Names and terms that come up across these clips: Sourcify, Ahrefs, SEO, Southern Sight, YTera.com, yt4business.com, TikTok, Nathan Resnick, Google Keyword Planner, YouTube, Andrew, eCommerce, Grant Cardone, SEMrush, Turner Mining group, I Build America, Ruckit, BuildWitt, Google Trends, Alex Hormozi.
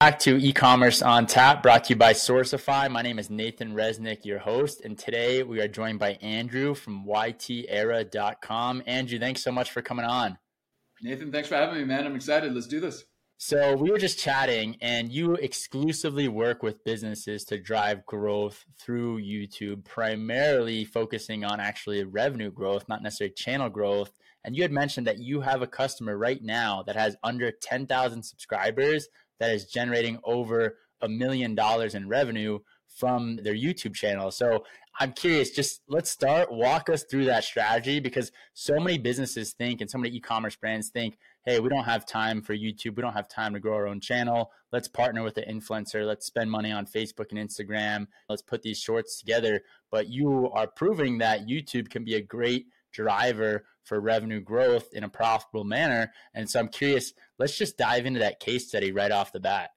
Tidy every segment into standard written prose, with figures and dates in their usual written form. Back to eCommerce on Tap, brought to you by Sourcify. My name is Nathan Resnick, your host, and today we are joined by Andrew from YTera.com. Andrew, thanks so much for coming on. Nathan, thanks for having me, man. I'm excited. Let's do this. So we were just chatting, and you exclusively work with businesses to drive growth through YouTube, primarily focusing on actually revenue growth, not necessarily channel growth. And you had mentioned that you have a customer right now that has under 10,000 subscribers that is generating over $1 million in revenue from their YouTube channel. So I'm curious, just let's start, walk us through that strategy, because so many businesses think and so many e-commerce brands think, hey, we don't have time for YouTube. We don't have time to grow our own channel. Let's partner with an influencer. Let's spend money on Facebook and Instagram. Let's put these shorts together. But you are proving that YouTube can be a great driver for revenue growth in a profitable manner. And so I'm curious, let's just dive into that case study right off the bat.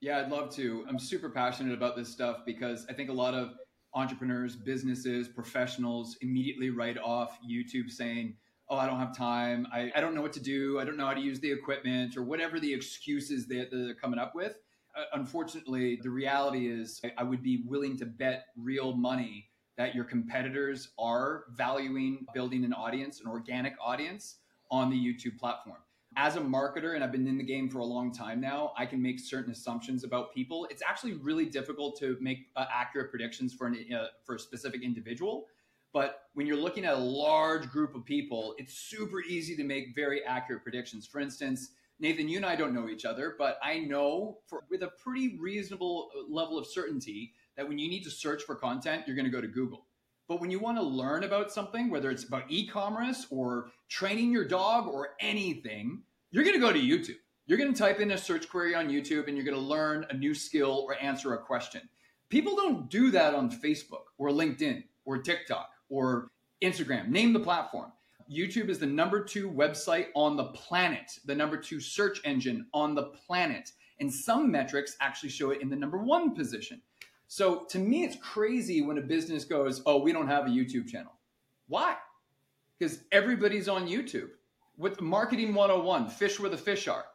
Yeah, I'd love to. I'm super passionate about this stuff because I think a lot of entrepreneurs, businesses, professionals immediately write off YouTube saying, oh, I don't have time. I don't know what to do. I don't know how to use the equipment or whatever the excuses they're coming up with. Unfortunately, the reality is I would be willing to bet real money that your competitors are valuing building an audience, an organic audience on the YouTube platform. As a marketer, and I've been in the game for a long time now, I can make certain assumptions about people. It's actually really difficult to make accurate predictions for a specific individual. But when you're looking at a large group of people, it's super easy to make very accurate predictions. For instance, Nathan, you and I don't know each other, but I know with a pretty reasonable level of certainty that when you need to search for content, you're going to go to Google. But when you want to learn about something, whether it's about e-commerce or training your dog or anything, you're going to go to YouTube. You're going to type in a search query on YouTube and you're going to learn a new skill or answer a question. People don't do that on Facebook or LinkedIn or TikTok or Instagram. Name the platform. YouTube is the number 2 website on the planet, the number 2 search engine on the planet. And some metrics actually show it in the number 1 position. So to me, it's crazy when a business goes, oh, we don't have a YouTube channel. Why? Because everybody's on YouTube. With Marketing 101, fish where the fish are.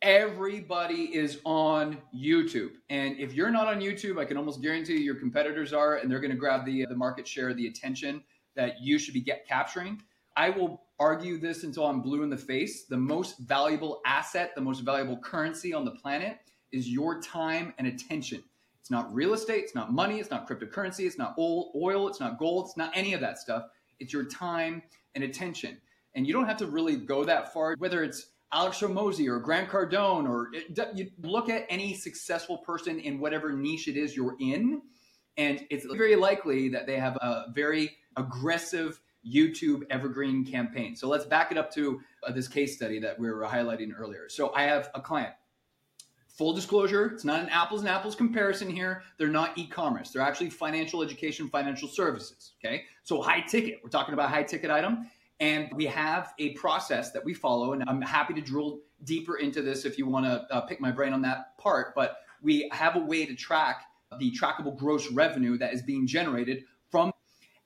Everybody is on YouTube. And if you're not on YouTube, I can almost guarantee your competitors are, and they're going to grab the market share, the attention that you should be capturing. I will argue this until I'm blue in the face. The most valuable asset, the most valuable currency on the planet is your time and attention. It's not real estate, it's not money, it's not cryptocurrency, it's not oil, it's not gold, it's not any of that stuff. It's your time and attention. And you don't have to really go that far, whether it's Alex Hormozi or Grant Cardone, or you look at any successful person in whatever niche it is you're in, and it's very likely that they have a very aggressive YouTube evergreen campaign. So let's back it up to this case study that we were highlighting earlier. So I have a client. Full disclosure, it's not an apples and apples comparison here. They're not e-commerce. They're actually financial education, financial services, okay? So high ticket, we're talking about high ticket item. And we have a process that we follow. And I'm happy to drill deeper into this if you want to pick my brain on that part. But we have a way to track the trackable gross revenue that is being generated from.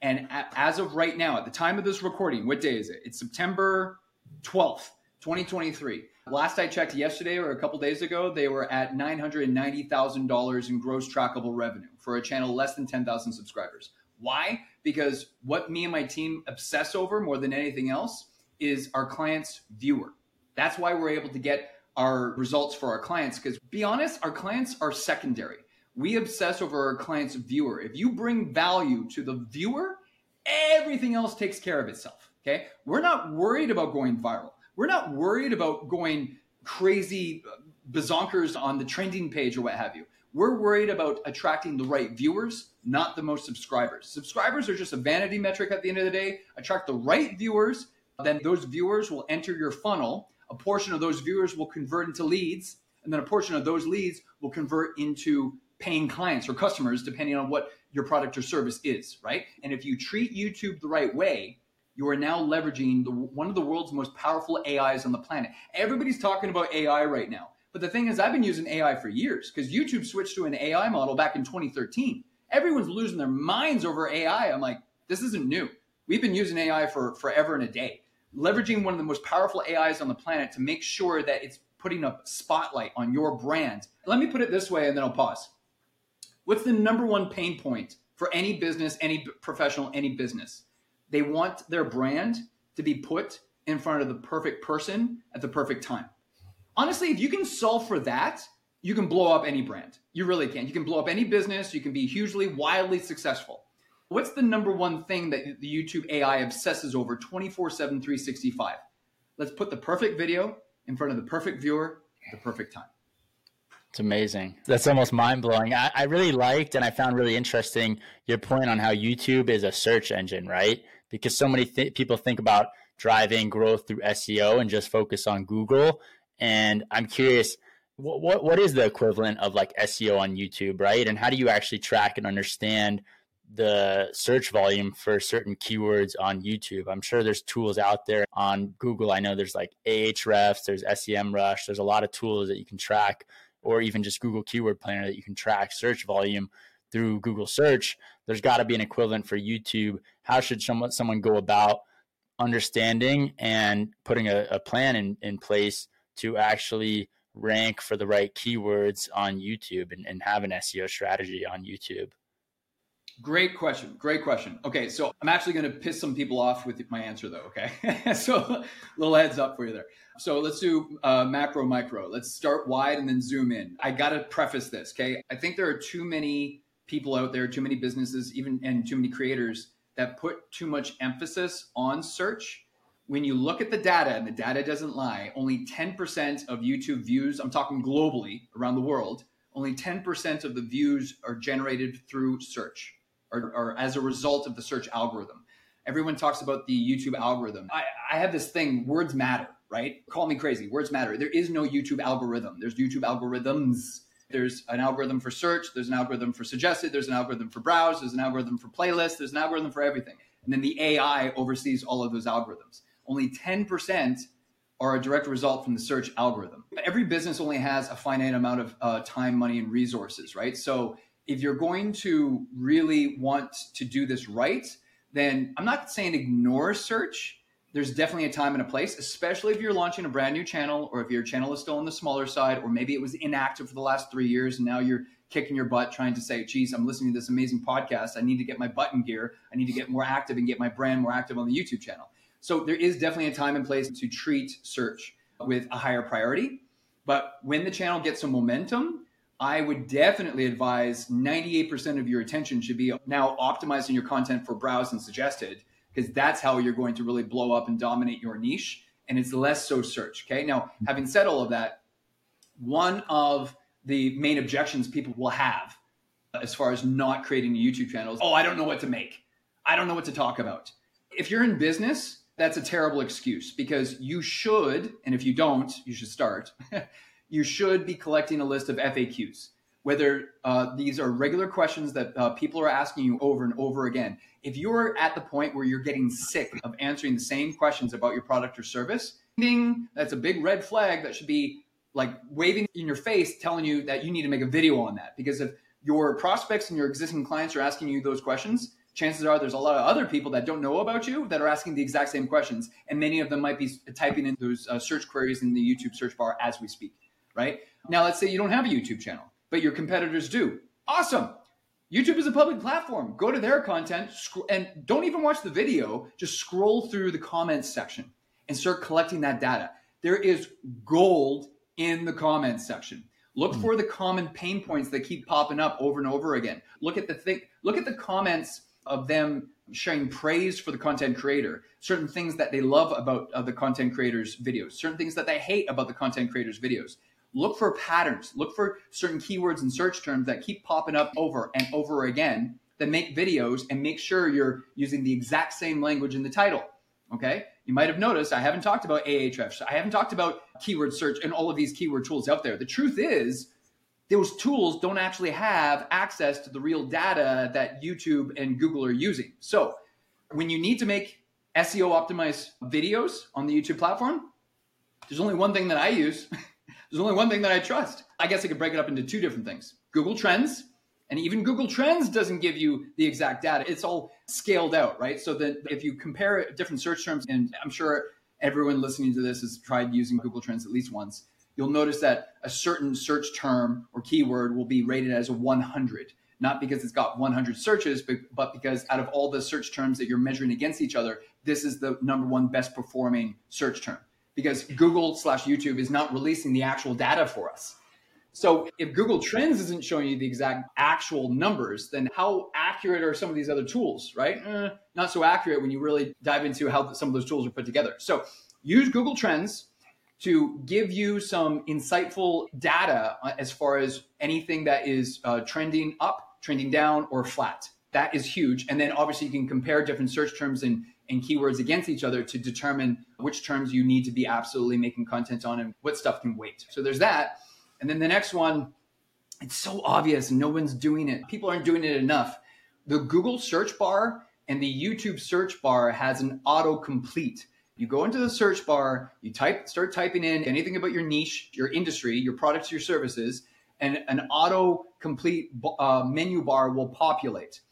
And as of right now, at the time of this recording, what day is it? It's September 12th, 2023. Last I checked yesterday or a couple days ago, they were at $990,000 in gross trackable revenue for a channel less than 10,000 subscribers. Why? Because what me and my team obsess over more than anything else is our client's viewer. That's why we're able to get our results for our clients, because to be honest, our clients are secondary. We obsess over our client's viewer. If you bring value to the viewer, everything else takes care of itself, okay? We're not worried about going viral. We're not worried about going crazy bazonkers on the trending page or what have you. We're worried about attracting the right viewers, not the most subscribers. Subscribers are just a vanity metric at the end of the day. Attract the right viewers, then those viewers will enter your funnel. A portion of those viewers will convert into leads, and then a portion of those leads will convert into paying clients or customers, depending on what your product or service is, right? And if you treat YouTube the right way, you are now leveraging one of the world's most powerful AIs on the planet. Everybody's talking about AI right now. But the thing is, I've been using AI for years because YouTube switched to an AI model back in 2013. Everyone's losing their minds over AI. I'm like, this isn't new. We've been using AI for forever and a day. Leveraging one of the most powerful AIs on the planet to make sure that it's putting a spotlight on your brand. Let me put it this way, and then I'll pause. What's the number one pain point for any business, any professional, any business? They want their brand to be put in front of the perfect person at the perfect time. Honestly, if you can solve for that, you can blow up any brand. You really can. You can blow up any business. You can be hugely, wildly successful. What's the number one thing that the YouTube AI obsesses over 24/7, 365? Let's put the perfect video in front of the perfect viewer at the perfect time. It's amazing. That's almost mind-blowing. I really liked and I found really interesting your point on how YouTube is a search engine, right? Because so many people think about driving growth through SEO and just focus on Google. And I'm curious, what is the equivalent of like SEO on YouTube, right? And how do you actually track and understand the search volume for certain keywords on YouTube? I'm sure there's tools out there on Google. I know there's like Ahrefs, there's SEMrush, there's a lot of tools that you can track, or even just Google Keyword Planner that you can track search volume through Google search. There's got to be an equivalent for YouTube. How should someone go about understanding and putting a plan in place to actually rank for the right keywords on YouTube and have an SEO strategy on YouTube? Great question. Okay, so I'm actually going to piss some people off with my answer though, okay? So little heads up for you there. So let's do macro, micro. Let's start wide and then zoom in. I got to preface this, okay? I think there are too many people out there, too many businesses, even and too many creators that put too much emphasis on search. When you look at the data, and the data doesn't lie, only 10% of YouTube views, I'm talking globally around the world, only 10% of the views are generated through search. Or as a result of the search algorithm. Everyone talks about the YouTube algorithm. I have this thing, words matter, right? Call me crazy, words matter. There is no YouTube algorithm. There's YouTube algorithms. There's an algorithm for search. There's an algorithm for suggested. There's an algorithm for browse. There's an algorithm for playlist. There's an algorithm for everything. And then the AI oversees all of those algorithms. Only 10% are a direct result from the search algorithm. Every business only has a finite amount of time, money, and resources, right? So if you're going to really want to do this right, then I'm not saying ignore search. There's definitely a time and a place, especially if you're launching a brand new channel or if your channel is still on the smaller side, or maybe it was inactive for the last 3 years and now you're kicking your butt trying to say, geez, I'm listening to this amazing podcast. I need to get my butt in gear. I need to get more active and get my brand more active on the YouTube channel. So there is definitely a time and place to treat search with a higher priority. But when the channel gets some momentum, I would definitely advise 98% of your attention should be now optimizing your content for browse and suggested, because that's how you're going to really blow up and dominate your niche. And it's less so search. Okay. Now, having said all of that, one of the main objections people will have as far as not creating a YouTube channel is, oh, I don't know what to make. I don't know what to talk about. If you're in business, that's a terrible excuse, because you should, and if you don't, you should start. You should be collecting a list of FAQs, whether these are regular questions that people are asking you over and over again. If you're at the point where you're getting sick of answering the same questions about your product or service, ding, that's a big red flag that should be like waving in your face, telling you that you need to make a video on that. Because if your prospects and your existing clients are asking you those questions, chances are there's a lot of other people that don't know about you that are asking the exact same questions. And many of them might be typing in those search queries in the YouTube search bar as we speak. Right? Now, let's say you don't have a YouTube channel, but your competitors do. Awesome. YouTube is a public platform. Go to their content and don't even watch the video. Just scroll through the comments section and start collecting that data. There is gold in the comments section. Look for the common pain points that keep popping up over and over again. Look at the comments of them sharing praise for the content creator, certain things that they love about the content creator's videos, certain things that they hate about the content creator's videos. Look for patterns. Look for certain keywords and search terms that keep popping up over and over again that make videos, and make sure you're using the exact same language in the title, okay? You might have noticed I haven't talked about Ahrefs. I haven't talked about keyword search and all of these keyword tools out there. The truth is those tools don't actually have access to the real data that YouTube and Google are using. So when you need to make SEO-optimized videos on the YouTube platform, there's only one thing that I use. There's only one thing that I trust. I guess I could break it up into two different things. Google Trends, and even Google Trends doesn't give you the exact data. It's all scaled out, right? So that if you compare different search terms, and I'm sure everyone listening to this has tried using Google Trends at least once, you'll notice that a certain search term or keyword will be rated as a 100, not because it's got 100 searches, but because out of all the search terms that you're measuring against each other, this is the number one best performing search term, because Google/YouTube is not releasing the actual data for us. So if Google Trends isn't showing you the exact actual numbers, then how accurate are some of these other tools, right? Not so accurate when you really dive into how some of those tools are put together. So use Google Trends to give you some insightful data as far as anything that is trending up, trending down, or flat. That is huge. And then obviously you can compare different search terms and keywords against each other to determine which terms you need to be absolutely making content on and what stuff can wait. So there's that. And then the next one, it's so obvious. No one's doing it. People aren't doing it enough. The Google search bar and the YouTube search bar has an autocomplete. You go into the search bar, you start typing in anything about your niche, your industry, your products, your services, and an autocomplete menu bar will populate.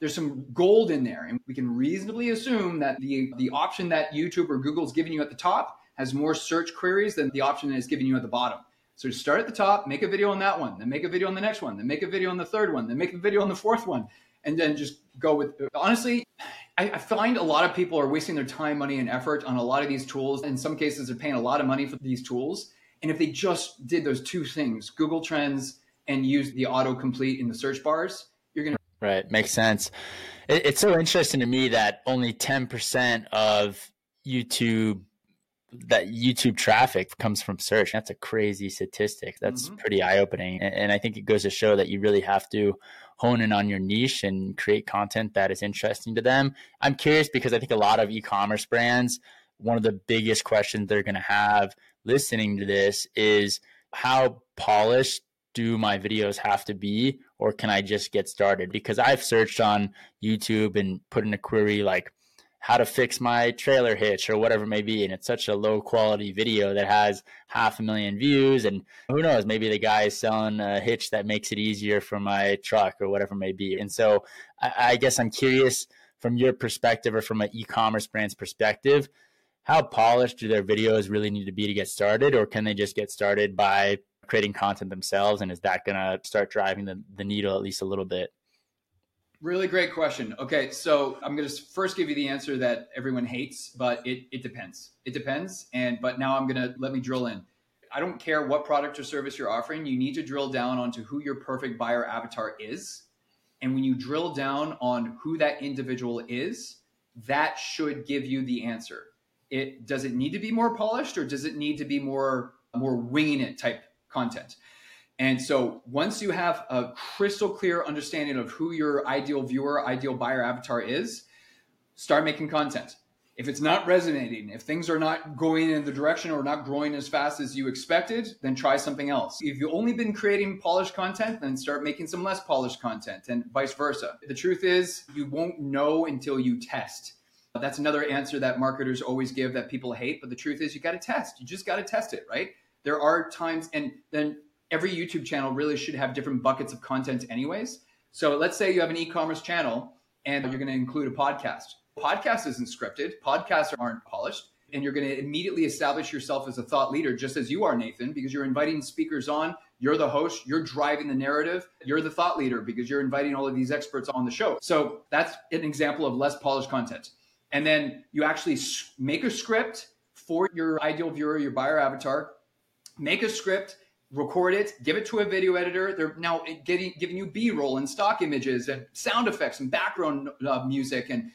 There's some gold in there, and we can reasonably assume that the option that YouTube or Google's giving you at the top has more search queries than the option that is giving you at the bottom. So start at the top, make a video on that one, then make a video on the next one, then make a video on the third one, then make a video on the fourth one, and then just go with. Honestly, I find a lot of people are wasting their time, money, and effort on a lot of these tools. In some cases, they're paying a lot of money for these tools. And if they just did those two things, Google Trends and use the autocomplete in the search bars, you're going to. Right. Makes sense. It's so interesting to me that only 10% of YouTube traffic comes from search. That's a crazy statistic. That's pretty eye-opening. And I think it goes to show that you really have to hone in on your niche and create content that is interesting to them. I'm curious because I think a lot of e-commerce brands, one of the biggest questions they're going to have listening to this is, how polished do my videos have to be, or can I just get started? Because I've searched on YouTube and put in a query like, how to fix my trailer hitch or whatever it may be. And it's such a low quality video that has 500,000 views. And who knows, maybe the guy is selling a hitch that makes it easier for my truck or whatever it may be. And so I guess I'm curious from your perspective, or from an e-commerce brand's perspective, how polished do their videos really need to be to get started? Or can they just get started by creating content themselves? And is that going to start driving the needle at least a little bit? Really great question. Okay, so I'm going to first give you the answer that everyone hates, but it depends. It depends. But now I'm going to let me drill in. I don't care what product or service you're offering. You need to drill down onto who your perfect buyer avatar is. And when you drill down on who that individual is, that should give you the answer. Does it need to be more polished, or does it need to be more winging it type content? And so once you have a crystal clear understanding of who your ideal viewer, ideal buyer avatar is, start making content. If it's not resonating, if things are not going in the direction or not growing as fast as you expected, then try something else. If you've only been creating polished content, then start making some less polished content, and vice versa. The truth is, you won't know until you test. That's another answer that marketers always give that people hate. But the truth is, you got to test. You just got to test it, right? There are times, and then every YouTube channel really should have different buckets of content anyways. So let's say you have an e-commerce channel and you're going to include a podcast. Podcast isn't scripted. Podcasts aren't polished. And you're going to immediately establish yourself as a thought leader, just as you are, Nathan, because you're inviting speakers on. You're the host. You're driving the narrative. You're the thought leader because you're inviting all of these experts on the show. So that's an example of less polished content. And then you actually make a script for your ideal viewer, your buyer avatar. Make a script, record it, give it to a video editor. They're now giving you B-roll and stock images and sound effects and background music and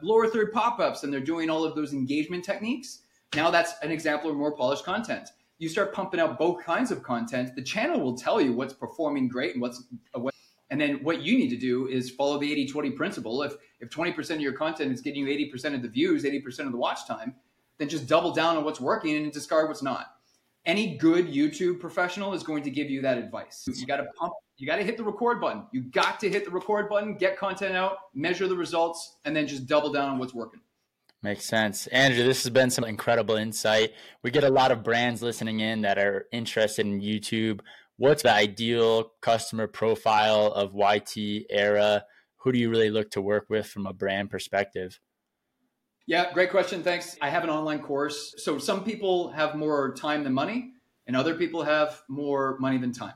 lower third pop-ups. And they're doing all of those engagement techniques. Now that's an example of more polished content. You start pumping out both kinds of content. The channel will tell you what's performing great and and then what you need to do is follow the 80-20 principle. If 20% of your content is getting you 80% of the views, 80% of the watch time, then just double down on what's working and discard what's not. Any good YouTube professional is going to give you that advice. You got to hit the record button. You got to hit the record button, get content out, measure the results, and then just double down on what's working. Makes sense. Andrew, this has been some incredible insight. We get a lot of brands listening in that are interested in YouTube. What's the ideal customer profile of YT Era? Who do you really look to work with from a brand perspective? Yeah, great question. Thanks. I have an online course. So some people have more time than money, and other people have more money than time.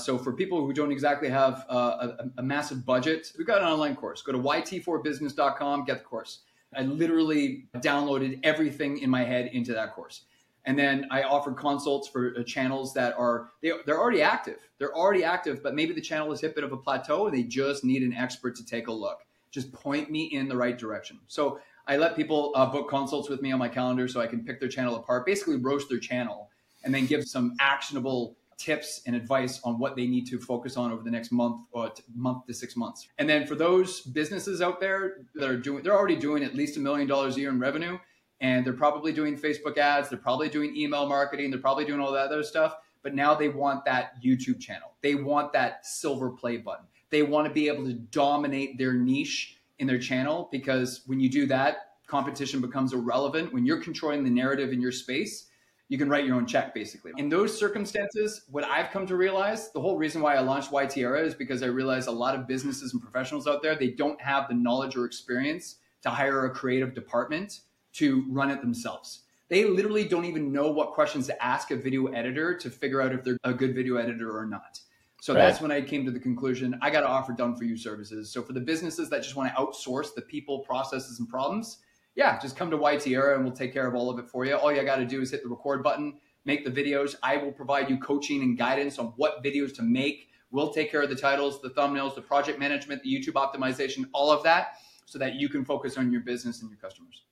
So for people who don't exactly have a massive budget, we've got an online course. Go to yt4business.com, get the course. I literally downloaded everything in my head into that course. And then I offered consults for channels that are, they're already active. They're already active, but maybe the channel has hit a bit of a plateau and they just need an expert to take a look. Just point me in the right direction. So I let people book consults with me on my calendar so I can pick their channel apart, basically roast their channel, and then give some actionable tips and advice on what they need to focus on over the next month to 6 months. And then for those businesses out there that are they're already doing at least $1 million a year in revenue, and they're probably doing Facebook ads, they're probably doing email marketing, they're probably doing all that other stuff, but now they want that YouTube channel. They want that silver play button. They want to be able to dominate their niche in their channel, because when you do that, competition becomes irrelevant. When you're controlling the narrative in your space, you can write your own check, basically. In those circumstances, what I've come to realize, the whole reason why I launched YTera is because I realized a lot of businesses and professionals out there, they don't have the knowledge or experience to hire a creative department to run it themselves. They literally don't even know what questions to ask a video editor to figure out if they're a good video editor or not. So That's when I came to the conclusion, I got to offer done for you services. So for the businesses that just want to outsource the people, processes, and problems, yeah, just come to YTera and we'll take care of all of it for you. All you got to do is hit the record button, make the videos. I will provide you coaching and guidance on what videos to make. We'll take care of the titles, the thumbnails, the project management, the YouTube optimization, all of that, so that you can focus on your business and your customers.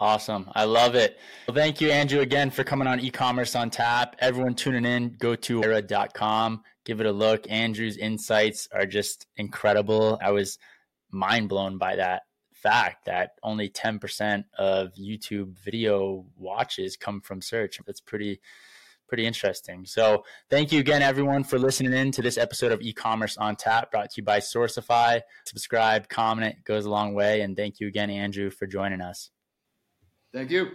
Awesome. I love it. Well, thank you, Andrew, again for coming on eCommerce on Tap. Everyone tuning in, go to YTera.com, give it a look. Andrew's insights are just incredible. I was mind blown by that fact that only 10% of YouTube video watches come from search. That's pretty interesting. So thank you again, everyone, for listening in to this episode of eCommerce on Tap, brought to you by Sourcify. Subscribe, comment, it goes a long way. And thank you again, Andrew, for joining us. Thank you.